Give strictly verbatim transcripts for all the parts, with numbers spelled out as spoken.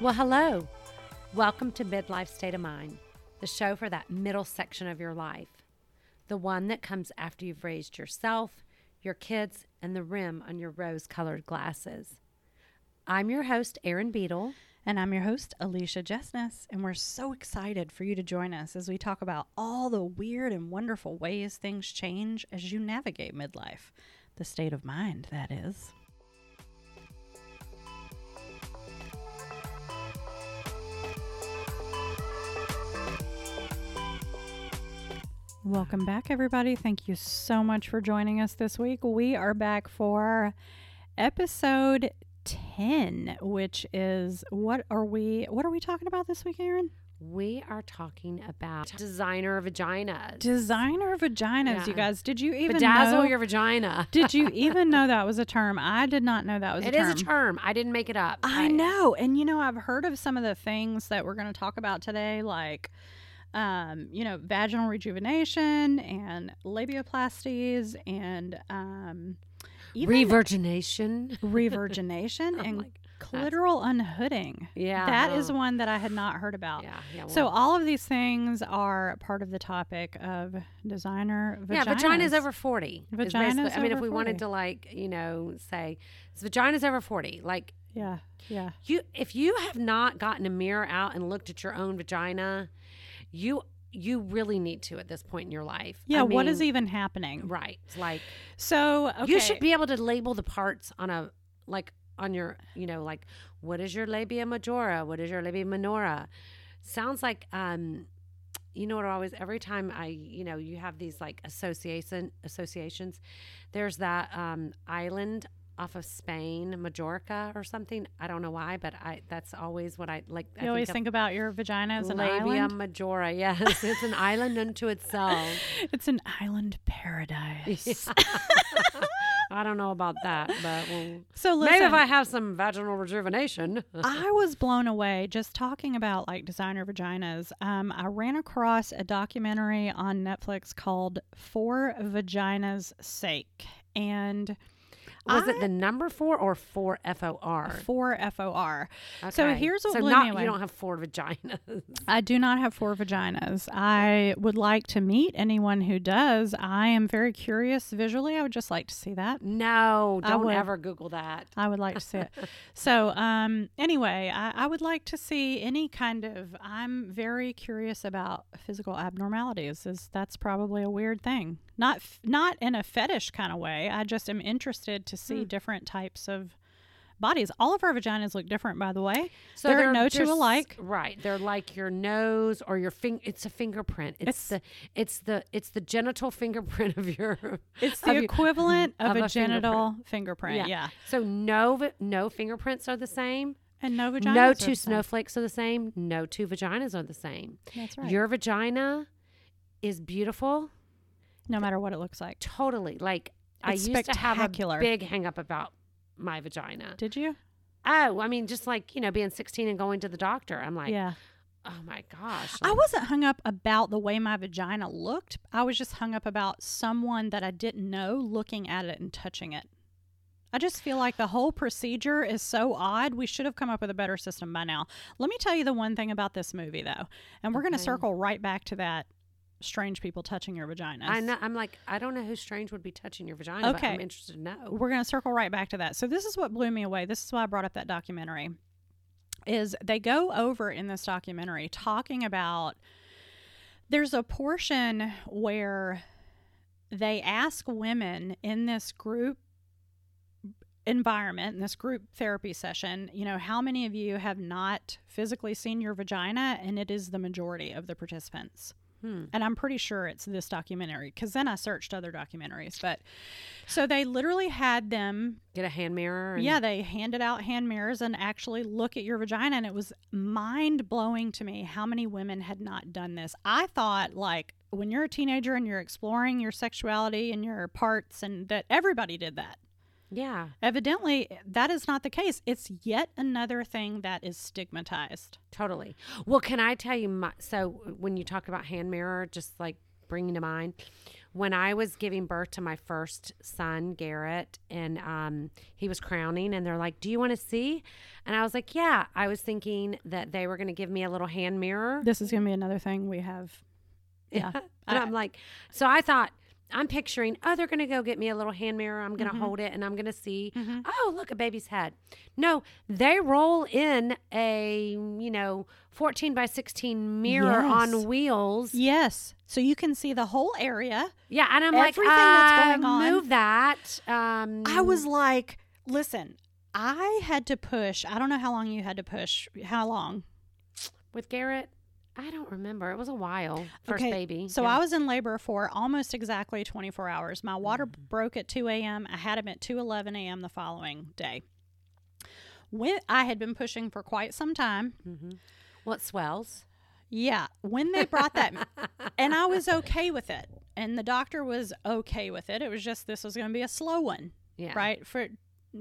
Well, hello. Welcome to Midlife State of Mind, the show for that middle section of your life, the one that comes after you've raised yourself, your kids, and the rim on your rose-colored glasses. I'm your host, Erin Beadle. And I'm your host, Alicia Jessness, and we're so excited for you to join us as we talk about all the weird and wonderful ways things change as you navigate midlife, the state of mind, that is. Welcome back, everybody. Thank you so much for joining us this week. We are back for episode ten, which is what are we what are we talking about this week, Erin? We are talking about designer vaginas. Designer vaginas, yeah. You guys. Did you even Bedazzle know? your vagina. Did you even know that was a term? I did not know that was it a term. It is a term. I didn't make it up. I, I know. And, you know, I've heard of some of the things that we're going to talk about today, like, um, you know, vaginal rejuvenation and labioplasties and um, even revirgination. Revirgination and like, clitoral unhooding. Yeah. That is one that I had not heard about. Yeah, yeah, well, so all of these things are part of the topic of designer vaginas. Yeah, vagina's over forty. Vagina's I mean, if we forty. wanted to, like, you know, say, vagina's over forty. Like, yeah, yeah. You, if you have not gotten a mirror out and looked at your own vagina, you you really need to at this point in your life. Yeah, I mean, what is even happening? Right. Like, so okay. You should be able to label the parts on a, like, on your, you know, like, what is your labia majora? What is your labia minora? Sounds like, um, you know what, always, every time I, you know, you have these, like, association associations, there's that um, island off of Spain, Majorca or something. I don't know why, but I that's always what I, like. You I always think, think about your vagina as an labia island? Labia majora, yes. It's an island unto itself. It's an island paradise. Yeah. I don't know about that, but we'll, so listen, maybe if I have some vaginal rejuvenation. I was blown away just talking about, like, designer vaginas. Um, I ran across a documentary on Netflix called For Vaginas' Sake. And was I, it the number four or four F O R? Four F O R. Okay. So here's what so blew not, me away. You don't have four vaginas. I do not have four vaginas. I would like to meet anyone who does. I am very curious visually. I would just like to see that. No, don't would, ever Google that. I would like to see it. So um, anyway, I, I would like to see any kind of, I'm very curious about physical abnormalities. Is That's probably a weird thing. Not f- not in a fetish kind of way. I just am interested to see hmm. different types of bodies. All of our vaginas look different, by the way. So there are no two alike. Right. They're like your nose or your finger. It's a fingerprint. It's, it's the it's the it's the genital fingerprint of your. It's the of equivalent your, of, of a, a genital fingerprint. fingerprint. Yeah. yeah. So no no fingerprints are the same. And no vaginas. No two are the snowflakes same. are the same. No two vaginas are the same. That's right. Your vagina is beautiful. No matter what it looks like. Totally. Like, it's I used to have a big hang up about my vagina. Did you? Oh, I mean, just like, you know, being sixteen and going to the doctor. I'm like, yeah. Oh my gosh. Like, I wasn't hung up about the way my vagina looked. I was just hung up about someone that I didn't know looking at it and touching it. I just feel like the whole procedure is so odd. We should have come up with a better system by now. Let me tell you the one thing about this movie, though. And we're okay. going to circle right back to that. Strange people touching your vagina. I know, I'm like, I don't know who strange would be touching your vagina, okay. But I'm interested to know. We're going to circle right back to that. So this is what blew me away. This is why I brought up that documentary, is they go over in this documentary talking about, there's a portion where they ask women in this group environment, in this group therapy session, you know, how many of you have not physically seen your vagina? And it is the majority of the participants. Hmm. And I'm pretty sure it's this documentary, because then I searched other documentaries. But so they literally had them get a hand mirror. And yeah, they handed out hand mirrors and actually look at your vagina. And it was mind blowing to me how many women had not done this. I thought, like, when you're a teenager and you're exploring your sexuality and your parts, and that everybody did that. Yeah. Evidently, that is not the case. It's yet another thing that is stigmatized. Totally. Well, can I tell you, my, so when you talk about hand mirror, just like bringing to mind, when I was giving birth to my first son, Garrett, and um, he was crowning, and they're like, do you want to see? And I was like, yeah. I was thinking that they were going to give me a little hand mirror. This is going to be another thing we have. Yeah. And I, I'm like, so I thought, I'm picturing, oh, they're going to go get me a little hand mirror. I'm going to mm-hmm. hold it, and I'm going to see, mm-hmm. oh, look, a baby's head. No, they roll in a, you know, fourteen by sixteen mirror yes. on wheels. Yes. So you can see the whole area. Yeah. And I'm everything like, I that's going on. Move that. Um, I was like, listen, I had to push. I don't know how long you had to push. How long? With Garrett? I don't remember. It was a while. First okay. baby. So yeah. I was in labor for almost exactly twenty-four hours. My water mm-hmm. broke at two a.m. I had him at two eleven a.m. the following day. When I had been pushing for quite some time. Mm-hmm. Well, it swells. Yeah. When they brought that, and I was okay with it. And the doctor was okay with it. It was just, this was going to be a slow one. Yeah. Right? For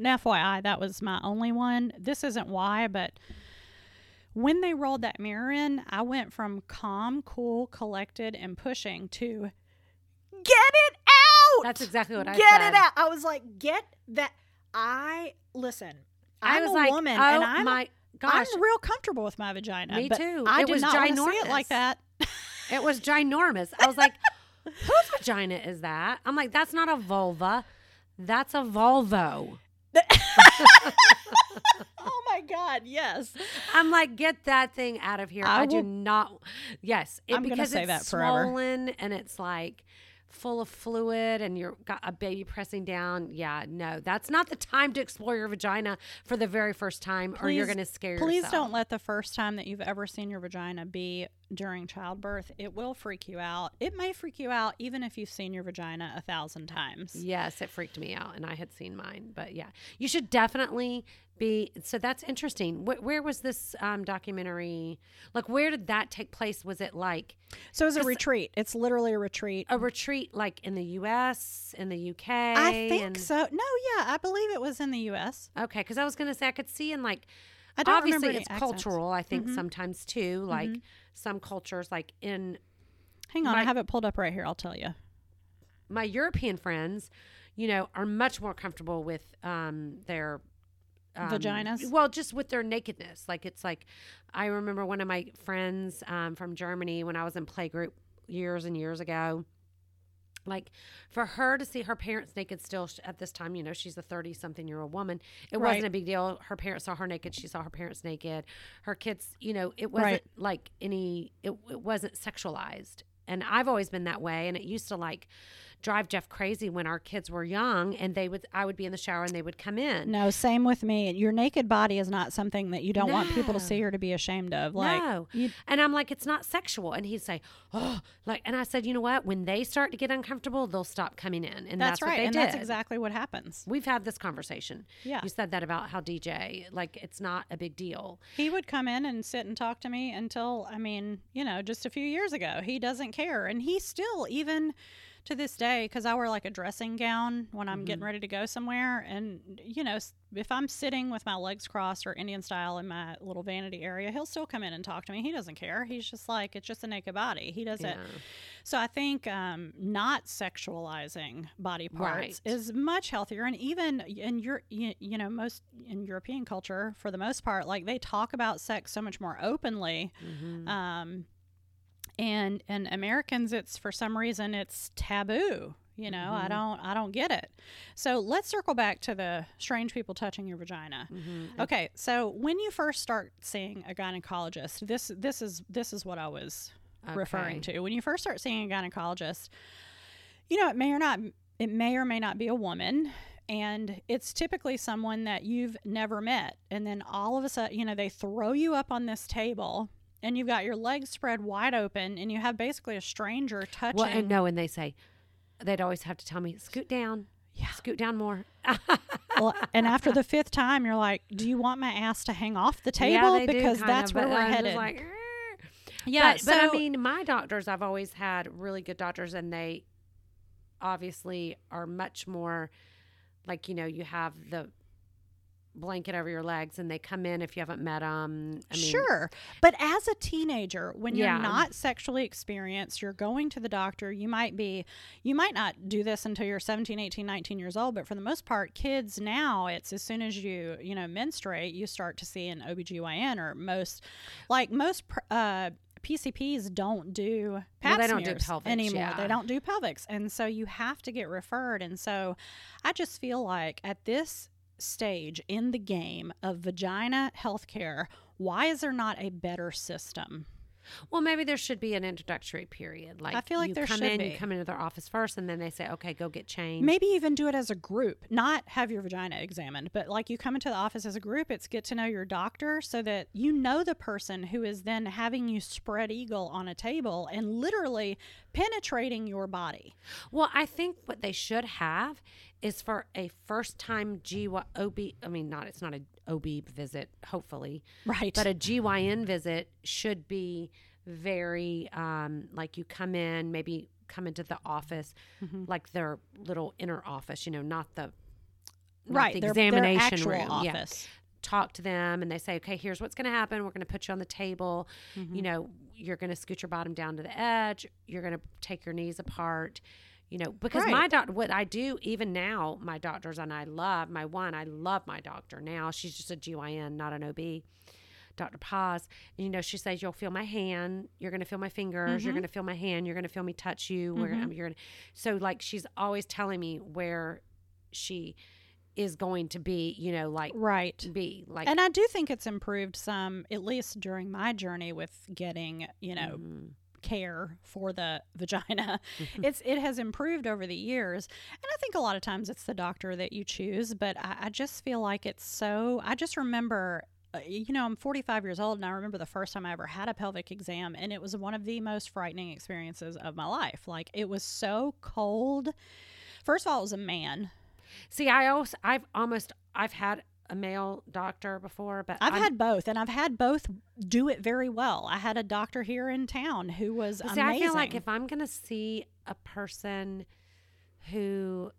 F Y I, that was my only one. This isn't why, but... when they rolled that mirror in, I went from calm, cool, collected, and pushing to get it out. That's exactly what I said. Get it out. I was like, get that. I, listen, I'm a woman, and I'm, I'm real comfortable with my vagina. Me too. I did not want to see it like that. It was ginormous. I was like, whose vagina is that? I'm like, that's not a vulva. That's a Volvo. Oh my God, yes. I'm like, get that thing out of here. I, I do will, not. Yes, it, I'm going to say that forever. Because it's swollen and it's like full of fluid and you've got a baby pressing down. Yeah, no, that's not the time to explore your vagina for the very first time, please, or you're going to scare please yourself. Please don't let the first time that you've ever seen your vagina be during childbirth. It will freak you out. It may freak you out even if you've seen your vagina a thousand times. Yes, it freaked me out, and I had seen mine. But yeah, you should definitely be. So that's interesting. Wh- where was this um, documentary? Like, where did that take place? Was it like? So it was a retreat. It's literally a retreat. A retreat like in the U S, in the U K? I think and, so. No, yeah, I believe it was in the U S. Okay, because I was going to say, I could see in like, I don't obviously it's accents. Cultural, I think, mm-hmm. sometimes too, like. Mm-hmm. Some cultures like in hang on my, I have it pulled up right here. I'll tell you, my European friends, you know, are much more comfortable with um their um, vaginas, well, just with their nakedness. Like, it's like, I remember one of my friends um from Germany when I was in playgroup years and years ago, like, for her to see her parents naked still at this time, you know, she's a thirty-something-year-old woman. It right. wasn't a big deal. Her parents saw her naked. She saw her parents naked. Her kids, you know, it wasn't right. like any – it wasn't sexualized. And I've always been that way, and it used to, like, drive Jeff crazy when our kids were young, and they would I would be in the shower, and they would come in. No, same with me. Your naked body is not something that you don't no. want people to see or to be ashamed of. Like, no. You, and I'm like, it's not sexual. And he'd say, oh, like, and I said, you know what? When they start to get uncomfortable, they'll stop coming in. And that's, that's right. what they and did. That's exactly what happens. We've had this conversation. Yeah. You said that about how D J, like, it's not a big deal. He would come in and sit and talk to me until, I mean, you know, just a few years ago. He doesn't care. And he still, even to this day, because I wear like a dressing gown when I'm mm-hmm. getting ready to go somewhere, and you know, if I'm sitting with my legs crossed or Indian style in my little vanity area, he'll still come in and talk to me. He doesn't care. He's just like, it's just a naked body. He doesn't. Yeah. So I think um not sexualizing body parts right. is much healthier. And even in your you, you know most in European culture, for the most part, like, they talk about sex so much more openly. Mm-hmm. um And and Americans, it's, for some reason, it's taboo. You know, mm-hmm. I don't I don't get it. So let's circle back to the strange people touching your vagina. Mm-hmm. Okay, so when you first start seeing a gynecologist, this this is this is what I was okay. referring to. When you first start seeing a gynecologist, you know, it may or not it may or may not be a woman. And it's typically someone that you've never met. And then all of a sudden, you know, they throw you up on this table. And you've got your legs spread wide open, and you have basically a stranger touching. Well, and no, and they say, they'd always have to tell me, scoot down. Yeah. Scoot down more. Well, and after the fifth time, you're like, do you want my ass to hang off the table? Yeah, because do, that's of, where we're headed. Like, yeah, but, so, but I mean, my doctors, I've always had really good doctors, and they obviously are much more like, you know, you have the blanket over your legs and they come in if you haven't met them. I mean, sure. But as a teenager, when yeah. you're not sexually experienced, you're going to the doctor, you might be, you might not do this until you're seventeen, eighteen, nineteen years old. But for the most part, kids now, it's as soon as you, you know, menstruate, you start to see an O B G Y N or most, like most, uh, P C Ps don't do pap well, they don't do pelvics anymore. Yeah. They don't do pelvics. And so you have to get referred. And so I just feel like at this stage in the game of vagina healthcare, why is there not a better system? Well, maybe there should be an introductory period. Like I feel like you there come should in, be. You come into their office first, and then they say, "Okay, go get changed." Maybe even do it as a group, not have your vagina examined, but like you come into the office as a group. It's get to know your doctor so that you know the person who is then having you spread eagle on a table and literally penetrating your body. Well, I think what they should have is for a first-time G Y O B. I mean, not it's not a. O B visit, hopefully. Right. But a G Y N visit should be very, um, like you come in, maybe come into the office, mm-hmm. like their little inner office, you know, not the, not right. the their, examination their room. Office. Yeah. Talk to them and they say, okay, here's what's going to happen. We're going to put you on the table. Mm-hmm. You know, you're going to scoot your bottom down to the edge. You're going to take your knees apart. You know, because right. my doctor, what I do, even now, my doctors, and I love my one, I love my doctor now. She's just a G Y N, not an O B, Doctor Paz. And, you know, she says, you'll feel my hand. You're going to feel my fingers. Mm-hmm. You're going to feel my hand. You're going to feel me touch you. Mm-hmm. We're, um, you're gonna, so, like, she's always telling me where she is going to be, you know, like right. be like, and I do think it's improved some, at least during my journey with getting, you know, mm-hmm. care for the vagina. it's it has improved over the years, and I think a lot of times it's the doctor that you choose, but I, I just feel like it's so I just remember uh, you know, I'm forty-five years old, and I remember the first time I ever had a pelvic exam, and it was one of the most frightening experiences of my life. Like, it was so cold. First of all, it was a man. See, I also I've almost I've had a male doctor before, but I've I'm, had both, and I've had both do it very well. I had a doctor here in town who was amazing. I feel like if I'm going to see a person who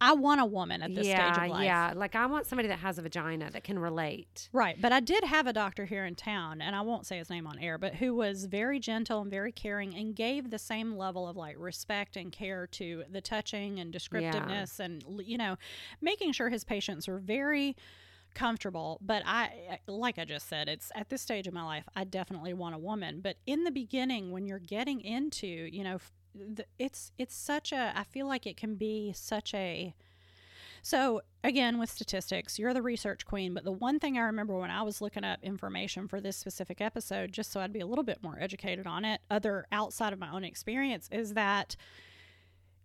I want a woman at this yeah, stage of life. Yeah, like I want somebody that has a vagina that can relate. Right, but I did have a doctor here in town, and I won't say his name on air, but who was very gentle and very caring and gave the same level of like respect and care to the touching and descriptiveness yeah. and, you know, making sure his patients were very comfortable. But I, like I just said, it's at this stage of my life, I definitely want a woman. But in the beginning, when you're getting into, you know, it's it's such a I feel like it can be such a so again with statistics, you're the research queen, but the one thing I remember when I was looking up information for this specific episode, just so I'd be a little bit more educated on it other outside of my own experience, is that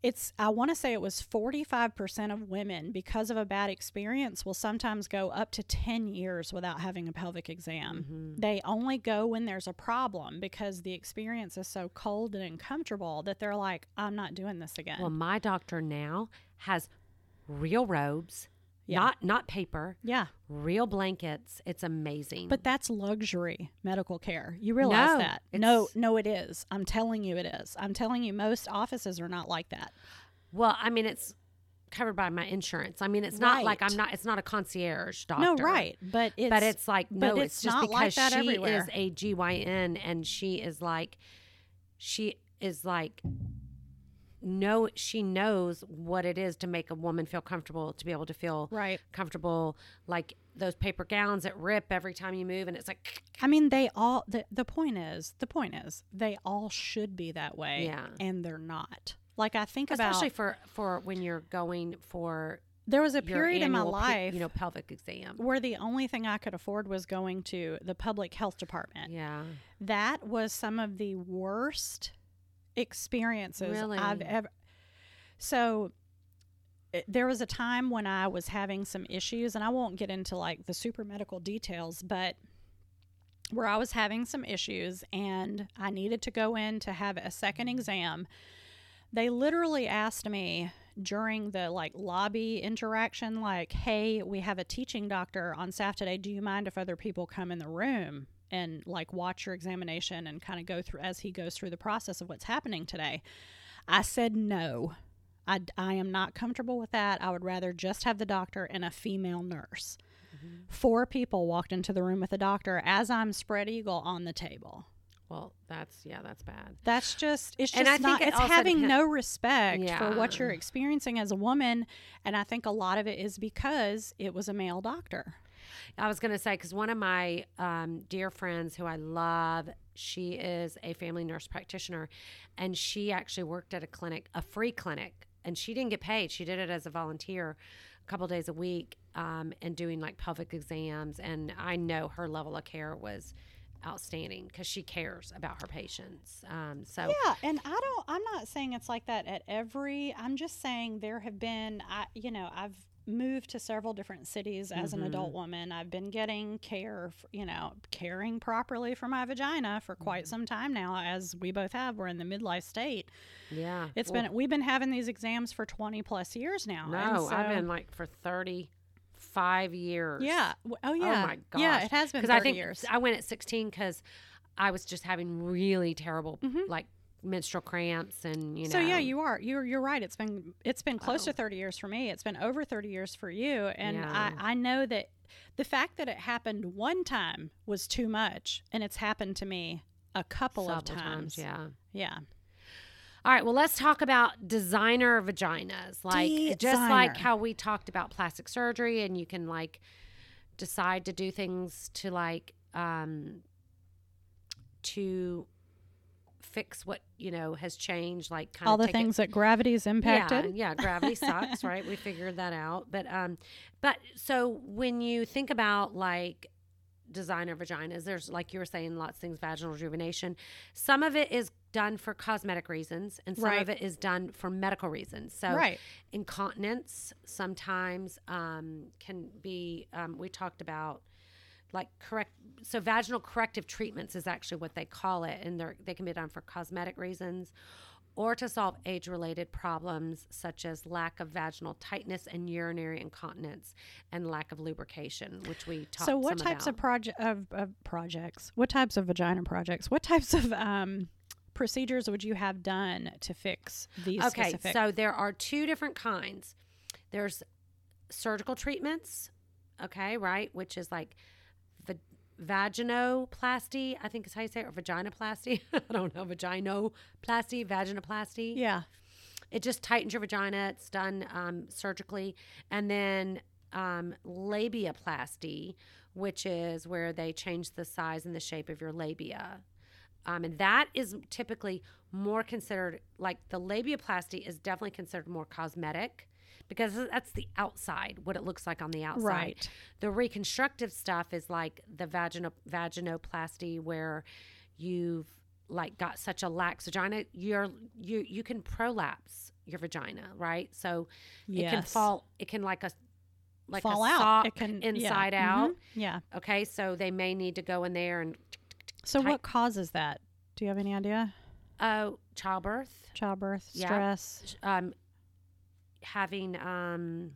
it's I want to say it was forty-five percent of women, because of a bad experience, will sometimes go up to ten years without having a pelvic exam. Mm-hmm. They only go when there's a problem, because the experience is so cold and uncomfortable that they're like, I'm not doing this again. Well, my doctor now has real robes. Yeah. Not not paper. Yeah. Real blankets. It's amazing. But that's luxury medical care. You realize no, that? No, no, it is. I'm telling you it is. I'm telling you most offices are not like that. Well, I mean, it's covered by my insurance. I mean, it's not right. like I'm not, it's not a concierge doctor. No, right. But it's, but it's like, no, it's, it's just not because like that she everywhere. Is a G Y N, and she is like, she is like, no, she knows what it is to make a woman feel comfortable, to be able to feel right. comfortable, like those paper gowns that rip every time you move, and it's like, I mean, they all the, the point is the point is they all should be that way, yeah. and they're not. Like, I think especially about especially for for when you're going for there was a period annual, in my life, you know, pelvic exam, where the only thing I could afford was going to the public health department. Yeah, that was some of the worst experiences really? I've ever so it, there was a time when I was having some issues, and I won't get into like the super medical details, but where I was having some issues and I needed to go in to have a second exam. They literally asked me during the like lobby interaction, like, hey, we have a teaching doctor on staff today, do you mind if other people come in the room and like watch your examination and kind of go through as he goes through the process of what's happening today? I said, no, I, I am not comfortable with that. I would rather just have the doctor and a female nurse. Mm-hmm. Four people walked into the room with a doctor as I'm spread eagle on the table. Well, that's, yeah, that's bad. That's just, it's just not, it's having no respect yeah. for what you're experiencing as a woman. And I think a lot of it is because it was a male doctor. I was going to say, because one of my um, dear friends who I love, she is a family nurse practitioner, and she actually worked at a clinic, a free clinic, and she didn't get paid. She did it as a volunteer a couple days a week um, and doing like pelvic exams. And I know her level of care was outstanding because she cares about her patients. Um, so yeah, and I don't, I'm not saying it's like that at every, I'm just saying there have been, I, you know, I've moved to several different cities as mm-hmm. an adult woman. I've been getting care, for, you know, caring properly for my vagina for quite mm-hmm. some time now, as we both have. We're in the midlife state. Yeah. It's well, been, we've been having these exams for twenty plus years now. No, so, I've been like for thirty-five years. Yeah. Oh yeah. Oh my gosh. Yeah, it has been thirty I think years. I went at sixteen because I was just having really terrible, mm-hmm. like, menstrual cramps and you know. So yeah, you are you're you're right. It's been it's been close oh. to thirty years for me. It's been over thirty years for you. And yeah. I I know that the fact that it happened one time was too much, and it's happened to me a couple Several of times. times. Yeah, yeah. All right. Well, let's talk about designer vaginas, like designer. Just like how we talked about plastic surgery, and you can like decide to do things to like um to. fix what, you know, has changed, like kind all of the things it. that gravity's impacted. Yeah, yeah gravity sucks, right? We figured that out. But um, but so when you think about like designer vaginas, there's like you were saying, lots of things, vaginal rejuvenation. Some of it is done for cosmetic reasons, and some right. of it is done for medical reasons. So right. incontinence sometimes um can be. Um, we talked about. Like correct, so vaginal corrective treatments is actually what they call it, and they they can be done for cosmetic reasons, or to solve age-related problems such as lack of vaginal tightness and urinary incontinence, and lack of lubrication, which we talked. So, what some types about. of project of, of projects? What types of vagina projects? What types of um, procedures would you have done to fix these? Okay, specific- so there are two different kinds. There's surgical treatments, okay, right, which is like. Vaginoplasty, I think is how you say it, or vaginoplasty. I don't know, vaginoplasty, vaginoplasty. Yeah. It just tightens your vagina. It's done um, surgically. And then um, labiaplasty, which is where they change the size and the shape of your labia. Um, and that is typically more considered, like the labiaplasty is definitely considered more cosmetic. Because that's the outside, what it looks like on the outside. Right. The reconstructive stuff is like the vaginal vaginoplasty, where you've like got such a lax vagina, you're you you can prolapse your vagina, right? So yes. it can fall, it can like a like fall a out. sock it can, inside yeah. out. Mm-hmm. Yeah. Okay, so they may need to go in there and. So tight. What causes that? Do you have any idea? Oh, childbirth. Childbirth, yeah. stress. Um. having um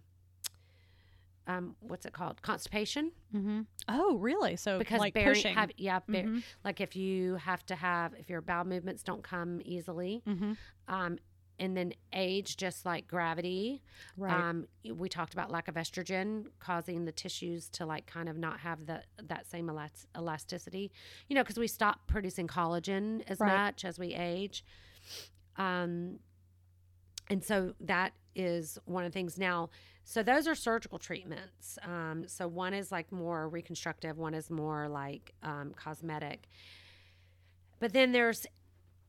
um what's it called constipation mm-hmm. oh really so because like bearing, pushing have, yeah bear, mm-hmm. like if you have to have if your bowel movements don't come easily mm-hmm. um and then age just like gravity right. um we talked about lack of estrogen causing the tissues to like kind of not have the that same elast- elasticity you know because we stop producing collagen as right. much as we age um and so that is one of the things now. So those are surgical treatments. Um, so one is like more reconstructive, one is more like um, cosmetic. But then there's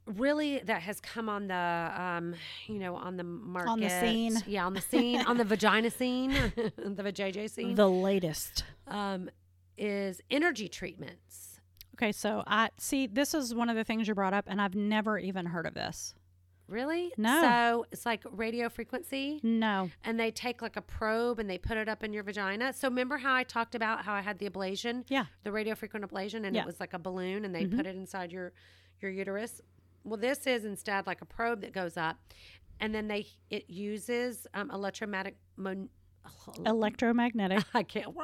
really that has come on the, um, you know, on the market. On the scene. Yeah, on the scene, on the vagina scene, the vajayjay scene. The latest. Um, is energy treatments. Okay, so I see this is one of the things you brought up, and I've never even heard of this. Really? No. So it's like radio frequency? No. And they take like a probe and they put it up in your vagina. So remember how I talked about how I had the ablation? Yeah. The radio frequent ablation, and yeah. it was like a balloon, and they mm-hmm. put it inside your, your uterus. Well, this is instead like a probe that goes up, and then they it uses um, electromagnetic mon- electromagnetic. I can't.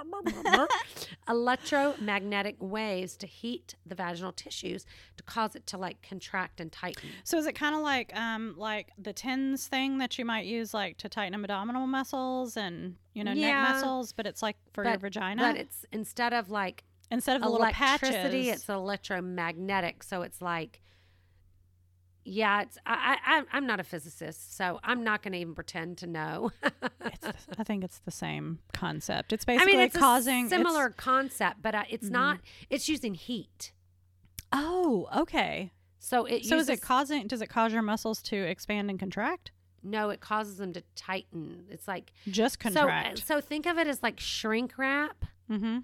Electromagnetic waves to heat the vaginal tissues to cause it to like contract and tighten. So is it kind of like um like the TENS thing that you might use like to tighten abdominal muscles and you know yeah. neck muscles, but it's like for but, your vagina. But it's instead of like instead of the little patches, it's electromagnetic. So it's like. Yeah, it's, I, I, I'm not a physicist, so I'm not going to even pretend to know. it's, I think it's the same concept. It's basically I mean, it's causing... a similar it's, concept, but uh, it's mm-hmm. not... It's using heat. Oh, okay. So it So uses, is it causing... Does it cause your muscles to expand and contract? No, it causes them to tighten. It's like... Just contract. So, so think of it as like shrink wrap. Mm-hmm.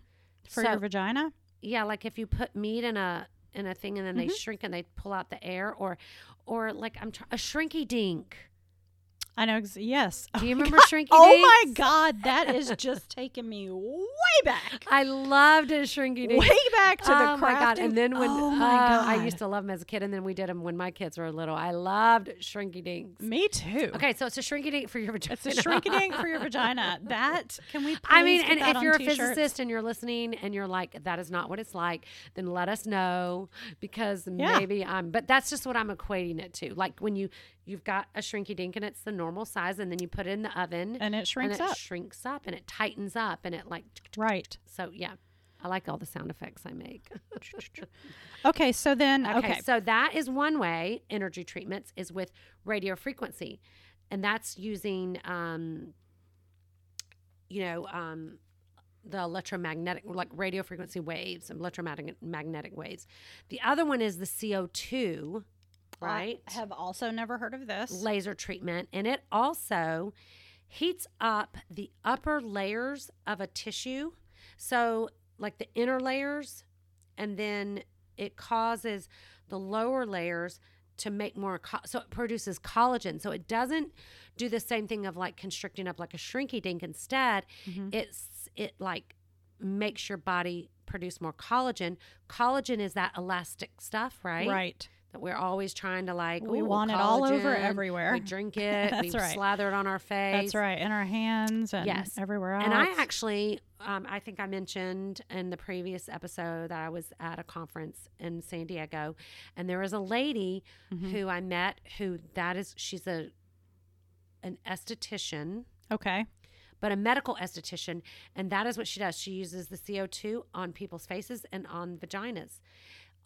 For so, your vagina? Yeah, like if you put meat in a... in a thing and then mm-hmm. they shrink and they pull out the air or or like I'm tr- a shrinky dink. I know. Ex- yes. Do you oh remember shrinky dink? Oh my God. That is just taking me way back. I loved a shrinky dink. Way back to oh the my God. And then when oh my uh, God. I used to love them as a kid and then we did them when my kids were little. I loved shrinky dinks. Me too. Okay. So it's a shrinky dink for your vagina. It's a shrinky dink for your vagina. That can we please I mean, and if you're t-shirts? a physicist and you're listening and you're like, that is not what it's like, then let us know because yeah. maybe I'm, but that's just what I'm equating it to. Like when you, you've got a shrinky dink and it's the normal size and then you put it in the oven and it shrinks and it up. shrinks up and it tightens up and it like right. So yeah. I like all the sound effects I make. okay, so then okay. okay. So that is one way energy treatments is with radio frequency. And that's using um you know, um the electromagnetic like radio frequency waves and electromagnetic waves. The other one is the C O two. Right. I have also never heard of this. Laser treatment. And it also heats up the upper layers of a tissue. So like the inner layers, and then it causes the lower layers to make more. Co- so it produces collagen. So it doesn't do the same thing of like constricting up like a shrinky dink. Instead, mm-hmm. it's it like makes your body produce more collagen. Collagen is that elastic stuff, right? Right. That we're always trying to like, we want collagen. It all over everywhere. We drink it, we right. slather it on our face. That's right, in our hands and yes. everywhere else. And I actually, um, I think I mentioned in the previous episode that I was at a conference in San Diego, and there was a lady mm-hmm. who I met who that is, she's a an esthetician. Okay. But a medical esthetician, and that is what she does. She uses the C O two on people's faces and on vaginas.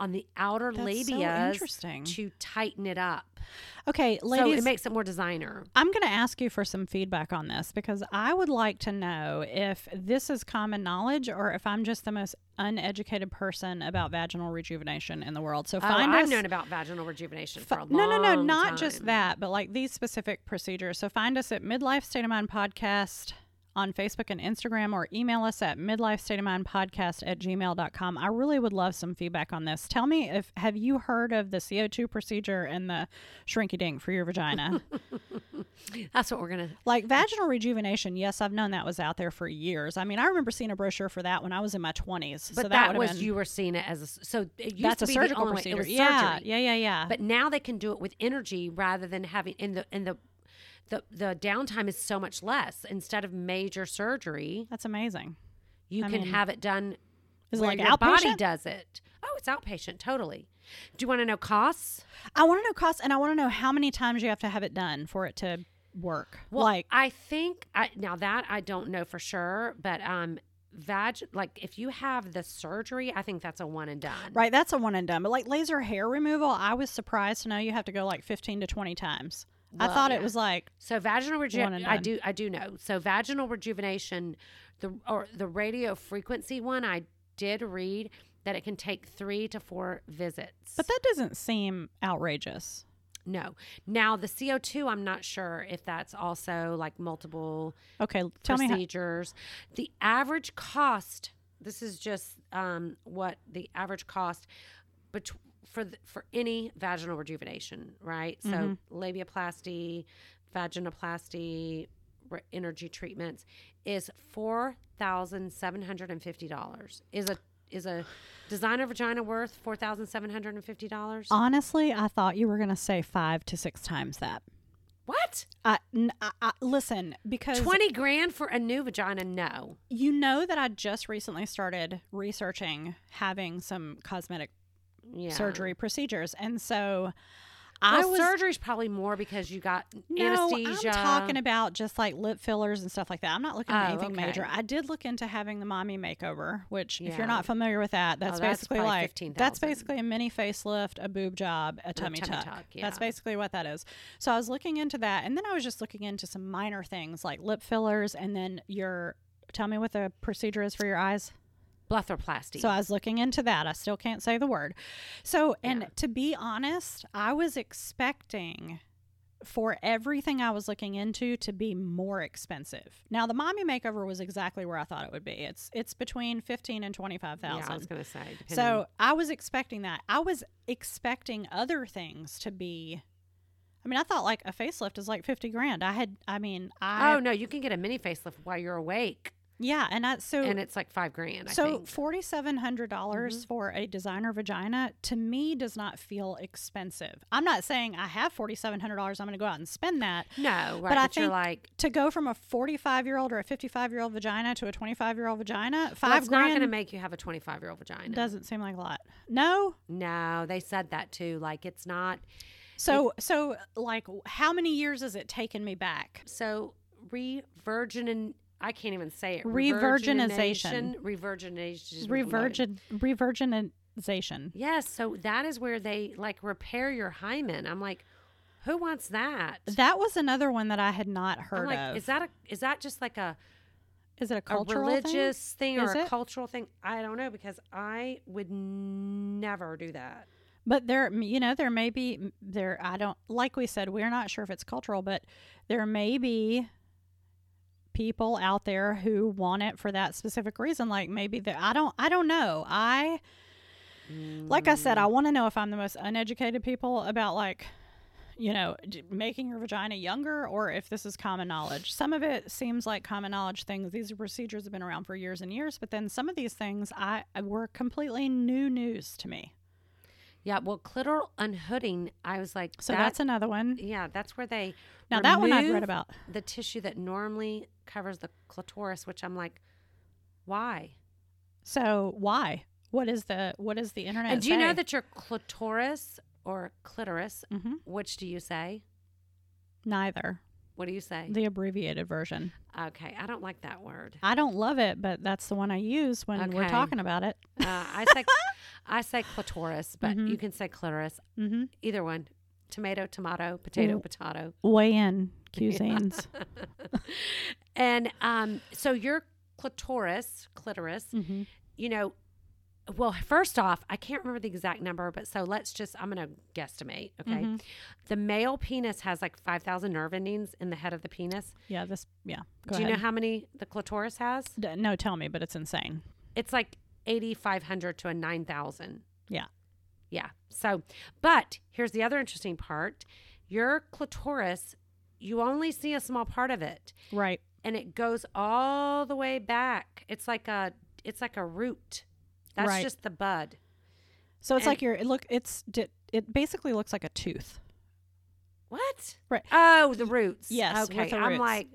On the outer labia so to tighten it up. Okay, ladies. So it makes it more designer. I'm going to ask you for some feedback on this because I would like to know if this is common knowledge or if I'm just the most uneducated person about vaginal rejuvenation in the world. So find oh, us. I've known about vaginal rejuvenation fi- for a long time. No, no, no, not time. just that, but like these specific procedures. So find us at Midlife State of Mind Podcast on Facebook and Instagram, or email us at midlife state of mind podcast at gmail dot com. I really would love some feedback on this. Tell me if, have you heard of the C O two procedure and the shrinky dink for your vagina? That's what we're going to. Like vaginal rejuvenation. Yes. I've known that was out there for years. I mean, I remember seeing a brochure for that when I was in my twenties. But so that, that was, been, you were seeing it as a, so it used that's to a be surgical procedure. It yeah. Surgery. Yeah. Yeah. Yeah. But now they can do it with energy rather than having in the, in the, The the downtime is so much less. Instead of major surgery, that's amazing. You I can mean, have it done. Is where it like your outpatient? Body does it. Oh, it's outpatient. Totally. Do you want to know costs? I want to know costs, and I want to know how many times you have to have it done for it to work. Well, like I think I, now that I don't know for sure, but um. Vag like if you have the surgery, I think that's a one and done. Right, that's a one and done. But like laser hair removal, I was surprised to know you have to go like fifteen to twenty times. Well, I thought yeah. it was like so vaginal rejuvenation. I do I do know so vaginal rejuvenation, the or the radio frequency one. I did read that it can take three to four visits, but that doesn't seem outrageous. No. Now the C O two, I'm not sure if that's also like multiple okay, tell procedures. Me how- the average cost, this is just um, what the average cost bet- for the, for any vaginal rejuvenation, right? So mm-hmm. labiaplasty, vaginoplasty, re- energy treatments is four thousand seven hundred fifty dollars. Is a Is a designer vagina worth four thousand seven hundred fifty dollars? Honestly, I thought you were going to say five to six times that. What? Uh, n- I, I, listen, because twenty grand for a new vagina? No. You know that I just recently started researching having some cosmetic yeah. surgery procedures, and so well, I was surgery's probably more because you got no, anesthesia. I'm talking about just like lip fillers and stuff like that. I'm not looking at oh, anything okay. major. I did look into having the mommy makeover, which yeah. if you're not familiar with that, that's oh, basically that's like fifteen thousand that's basically a mini facelift, a boob job, a tummy, a tummy tuck. tuck yeah. That's basically what that is. So I was looking into that, and then I was just looking into some minor things like lip fillers, and then your tell me what the procedure is for your eyes. Blepharoplasty. So I was looking into that. I still can't say the word. So, and yeah. to be honest, I was expecting for everything I was looking into to be more expensive. Now, the mommy makeover was exactly where I thought it would be. It's it's between fifteen and twenty-five thousand. Yeah, I was going to say. Depending. So I was expecting that. I was expecting other things to be. I mean, I thought like a facelift is like fifty grand. I had. I mean, I. Oh no, you can get a mini facelift while you're awake. Yeah, and I, so and it's like five grand. I so think. forty-seven hundred dollars mm-hmm. for a designer vagina to me does not feel expensive. I'm not saying I have forty-seven hundred dollars. I'm going to go out and spend that. No, right? But I but think you're like to go from a forty-five year old or a fifty-five year old vagina to a twenty-five year old vagina, five well, it's grand. It's not going to make you have a twenty-five year old vagina. Doesn't seem like a lot. No, no, they said that too. Like it's not. So it, so like how many years has it taken me back? So re-virgin and. I can't even say it. Revirginization. Revirginization. Revirgin. Revirginization. Yes. So that is where they like repair your hymen. I'm like, who wants that? That was another one that I had not heard like, of. Is that a? Is that just like a? Is it a cultural, a religious thing, thing or it? a cultural thing? I don't know because I would never do that. But there, you know, there may be there. I don't like we said. We're not sure if it's cultural, but there may be. People out there who want it for that specific reason, like maybe that I don't I don't know I mm. like I said I want to know if I'm the most uneducated people about like you know d- making your vagina younger or if this is common knowledge. Some of it seems like common knowledge things. These procedures have been around for years and years, but then some of these things I were completely new news to me. Yeah, well, clitoral unhooding, I was like... So that, that's another one. Yeah, that's where they... Now, that one I've read about. The tissue that normally covers the clitoris, which I'm like, why? So, why? What is the what is the internet And do say? You know that your clitoris or clitoris, mm-hmm. which do you say? Neither. What do you say? The abbreviated version. Okay, I don't like that word. I don't love it, but that's the one I use when okay. we're talking about it. Uh, I say... I say clitoris, but mm-hmm. you can say clitoris. Mm-hmm. Either one. Tomato, tomato, potato, potato. Weigh in, cuisines. Yeah. And um, so your clitoris, clitoris, mm-hmm. you know, well, first off, I can't remember the exact number, but so let's just, I'm going to guesstimate, okay? Mm-hmm. The male penis has like five thousand nerve endings in the head of the penis. Yeah, this, yeah. Go Do ahead. You know how many the clitoris has? D- no, tell me, but it's insane. It's like eighty-five hundred to a nine thousand. Yeah. Yeah. So, but here's the other interesting part. Your clitoris, you only see a small part of it. Right. And it goes all the way back. It's like a, it's like a root. That's right. Just the bud. So it's and like your, it look, it's, it basically looks like a tooth. What? Right. Oh, the roots. Yes. Okay. I'm roots. like.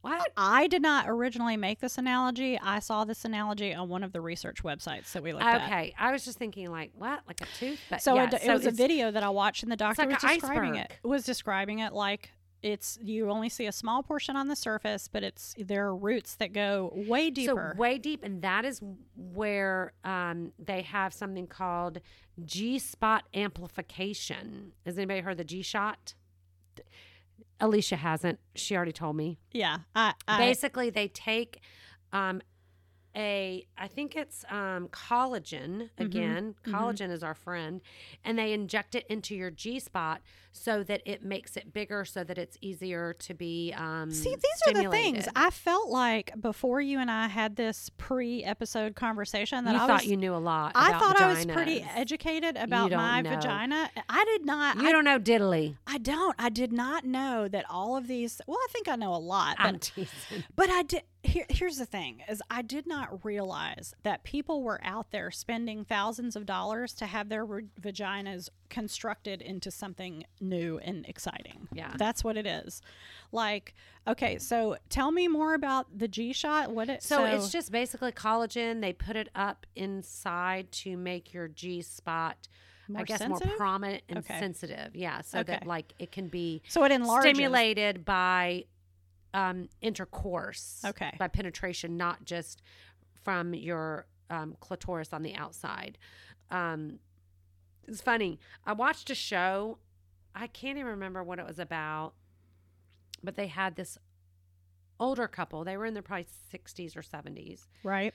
What? I did not originally make this analogy. I saw this analogy on one of the research websites that we looked okay. at. Okay. I was just thinking like, what? Like a tooth? But so, yeah, it, so it was a video that I watched and the doctor like was describing iceberg. it. Was describing it like it's, you only see a small portion on the surface, but it's, there are roots that go way deeper. So way deep. And that is where um, they have something called G-spot amplification. Has anybody heard the G-shot? Alicia hasn't. She already told me. Yeah. I, I, Basically, they take um, a, I think it's um, collagen, mm-hmm, again. Collagen mm-hmm. is our friend. And they inject it into your G-spot so that it makes it bigger so that it's easier to be um, See, these stimulated. Are the things. I felt like before you and I had this pre-episode conversation that you I thought was, you knew a lot about I thought vaginas. I was pretty educated about my know. vagina. I did not. You I, don't know diddly. I don't. I did not know that all of these. Well, I think I know a lot. But, I'm teasing. But I did. Here, here's the thing is I did not not realize that people were out there spending thousands of dollars to have their re- vaginas constructed into something new and exciting. Yeah. That's what it is. Like, okay, so tell me more about the G-Shot. What it, so, so it's just basically collagen. They put it up inside to make your G-spot, more I guess, sensitive? more prominent and okay. sensitive. Yeah, so okay. that, like, it can be so it enlarges. stimulated by um, intercourse, okay. by penetration, not just from your um, clitoris on the outside. Um, it's funny. I watched a show. I can't even remember what it was about, but they had this older couple. They were in their probably sixties or seventies. Right.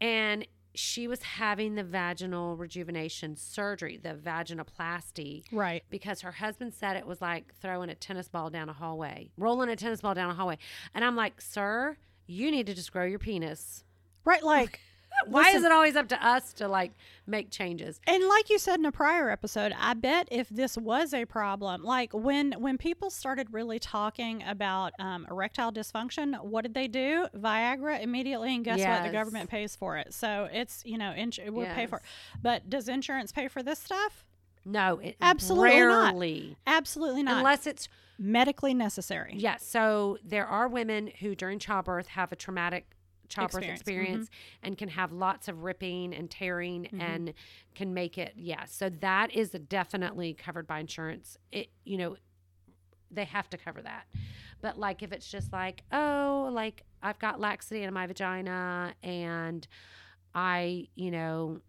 And she was having the vaginal rejuvenation surgery, the vaginoplasty. Right. Because her husband said it was like throwing a tennis ball down a hallway, rolling a tennis ball down a hallway. And I'm like, sir, you need to just grow your penis. Right. Like, why listen, is it always up to us to like make changes? And like you said in a prior episode, I bet if this was a problem, like when, when people started really talking about um, erectile dysfunction, what did they do? Viagra immediately. And guess yes. what? The government pays for it. So it's, you know, ins- we'll yes. pay for it. But does insurance pay for this stuff? No, it absolutely rarely. not. Absolutely not. Unless it's medically necessary. Yes. Yeah, so there are women who during childbirth have a traumatic childbirth experience, experience mm-hmm. and can have lots of ripping and tearing mm-hmm. and can make it. Yeah. So that is definitely covered by insurance. It, you know, they have to cover that. But like, if it's just like, oh, like I've got laxity in my vagina and I, you know,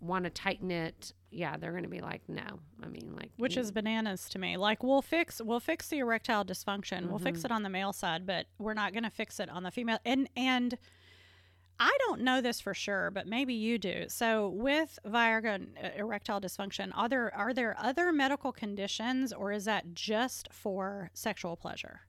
want to tighten it. Yeah, they're going to be like, no. I mean, like, which is bananas to me. Like, we'll fix we'll fix the erectile dysfunction. Mm-hmm. We'll fix it on the male side, but we're not going to fix it on the female. And, and, I don't know this for sure, but maybe you do. So with Viagra and erectile dysfunction, are there, are there other medical conditions, or is that just for sexual pleasure?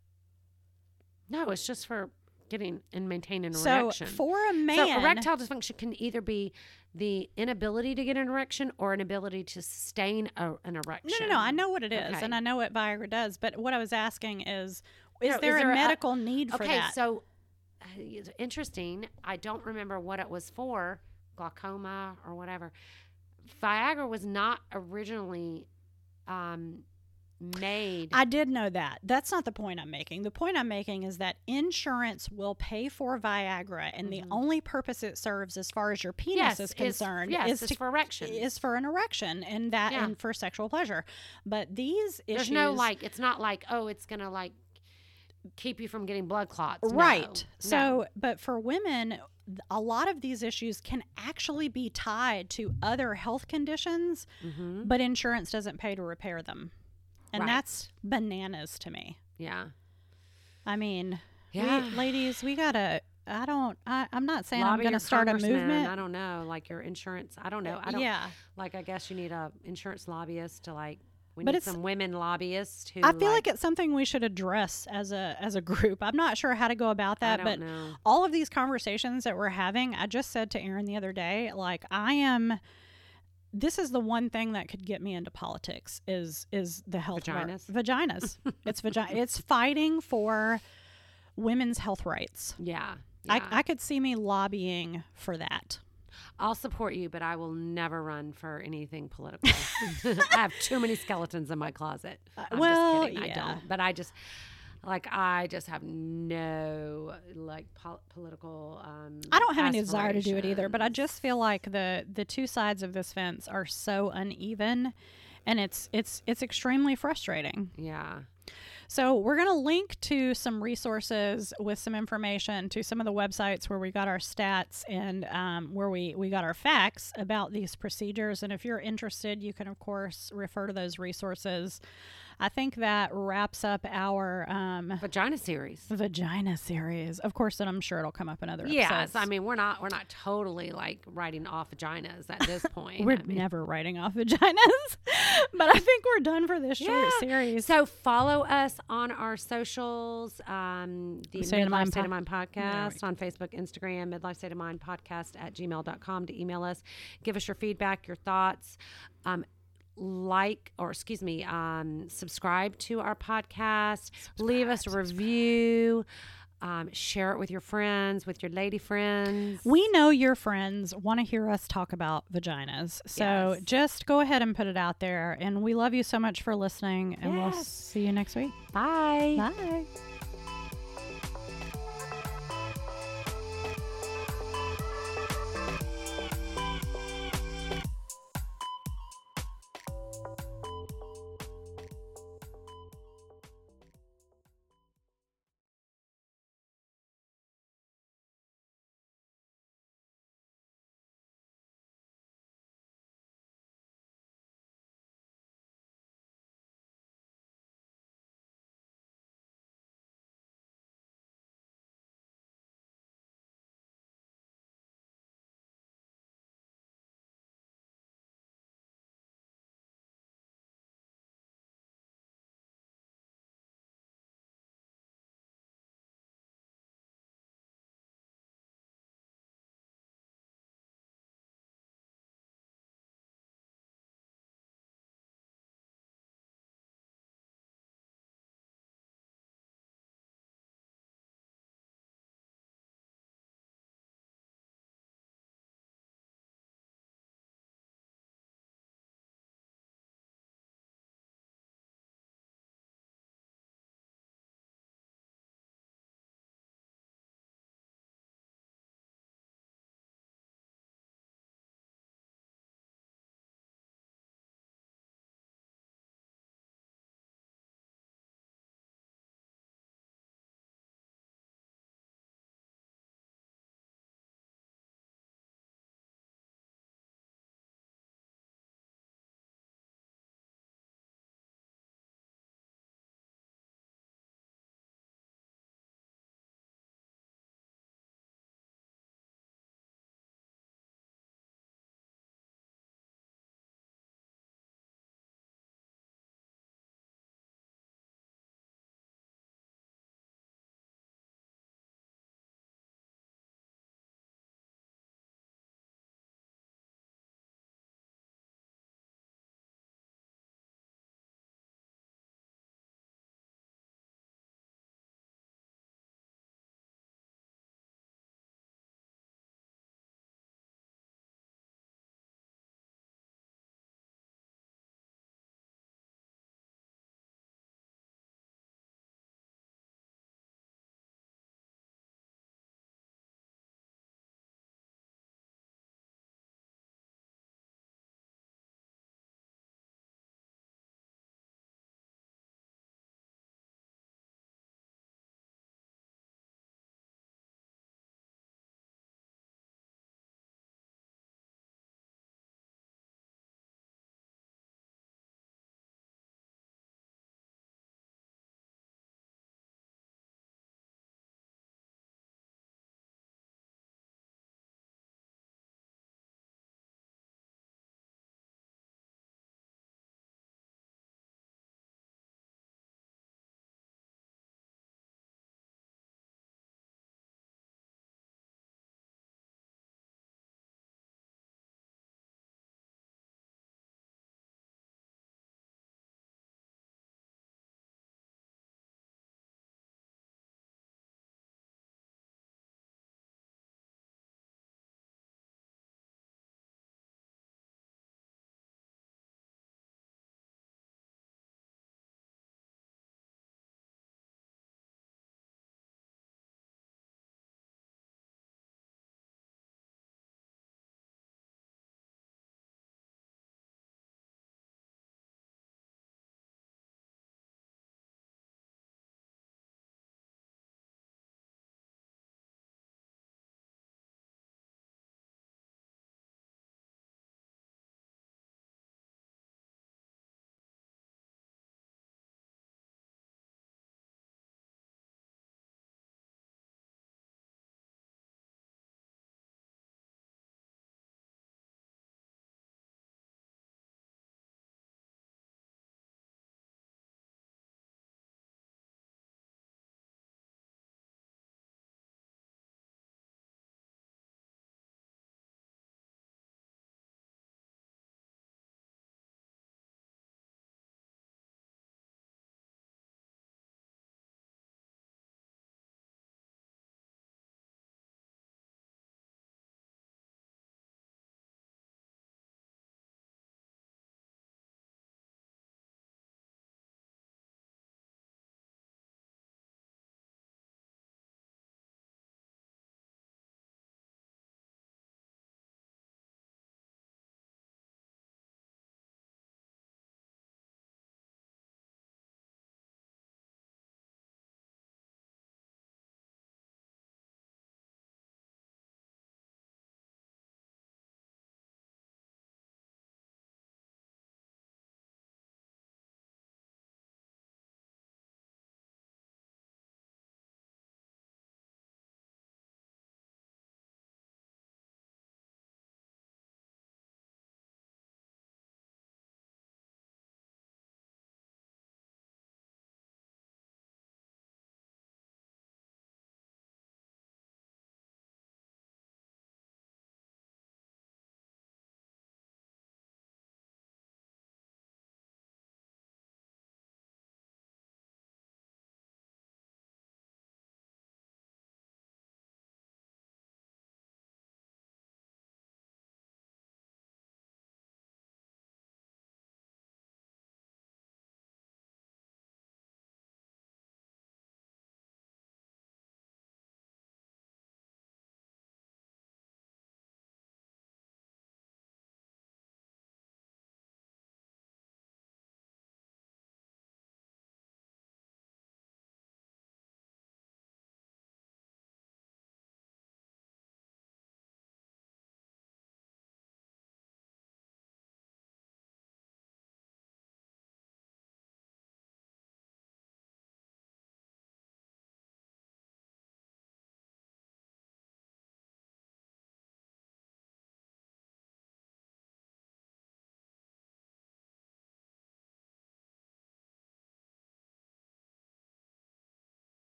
No, it's just for getting and maintaining an so erection. So for a man... So erectile dysfunction can either be the inability to get an erection or an ability to sustain a, an erection. No, no, no. I know what it is, okay. and I know what Viagra does. But what I was asking is, is no, there is a there medical a, need for okay, that? Okay, so... Interesting. I don't remember what it was for, glaucoma or whatever. Viagra was not originally um, made. I did know that. That's not the point I'm making. The point I'm making is that insurance will pay for Viagra, and mm-hmm. the only purpose it serves, as far as your penis yes, is concerned, yes, is, is to, for erection. Is for an erection, and that yeah. and for sexual pleasure. But these issues, there's no like. It's not like oh, it's gonna like. keep you from getting blood clots. Right. No, so, no. But for women, a lot of these issues can actually be tied to other health conditions, mm-hmm. but insurance doesn't pay to repair them. And right. that's bananas to me. Yeah. I mean, yeah. We, ladies, we got to, I don't, I, I'm not saying Lobby I'm going to start a movement. I don't know. Like your insurance, I don't know. I don't, yeah. Like, I guess you need a insurance lobbyist to like, We but need it's, some women lobbyists who I feel like, like it's something we should address as a as a group. I'm not sure how to go about that, I don't but know. All of these conversations that we're having, I just said to Erin the other day, like I am this is the one thing that could get me into politics is is the health vaginas. Right. Vaginas. it's vagina it's fighting for women's health rights. Yeah. yeah. I I could see me lobbying for that. I'll support you, but I will never run for anything political. I have too many skeletons in my closet. I'm well, just kidding. Yeah. I don't. But I just, like, I just have no, like, pol- political um I don't have any desire to do it either, but I just feel like the, the two sides of this fence are so uneven, and it's it's it's extremely frustrating. Yeah. So we're going to link to some resources with some information to some of the websites where we got our stats and um, where we, we got our facts about these procedures. And if you're interested, you can, of course, refer to those resources. I think that wraps up our... Um, vagina series. Vagina series. Of course, and I'm sure it'll come up in other episodes. Yes. I mean, we're not, we're not totally, like, writing off vaginas at this point. We're I mean. never writing off vaginas. But I think we're done for this short yeah. series. So follow us on our socials, um, the State Midlife of Mind State of Mind Podcast on Facebook, Instagram, Midlife State of Mind Podcast at gmail dot com to email us. Give us your feedback, your thoughts. Um, like, or excuse me, um, subscribe to our podcast. Subscribe, leave us a subscribe. review. Um, share it with your friends, with your lady friends. We know your friends want to hear us talk about vaginas. So yes. just go ahead and put it out there. And we love you so much for listening. And yes. we'll see you next week. Bye. Bye.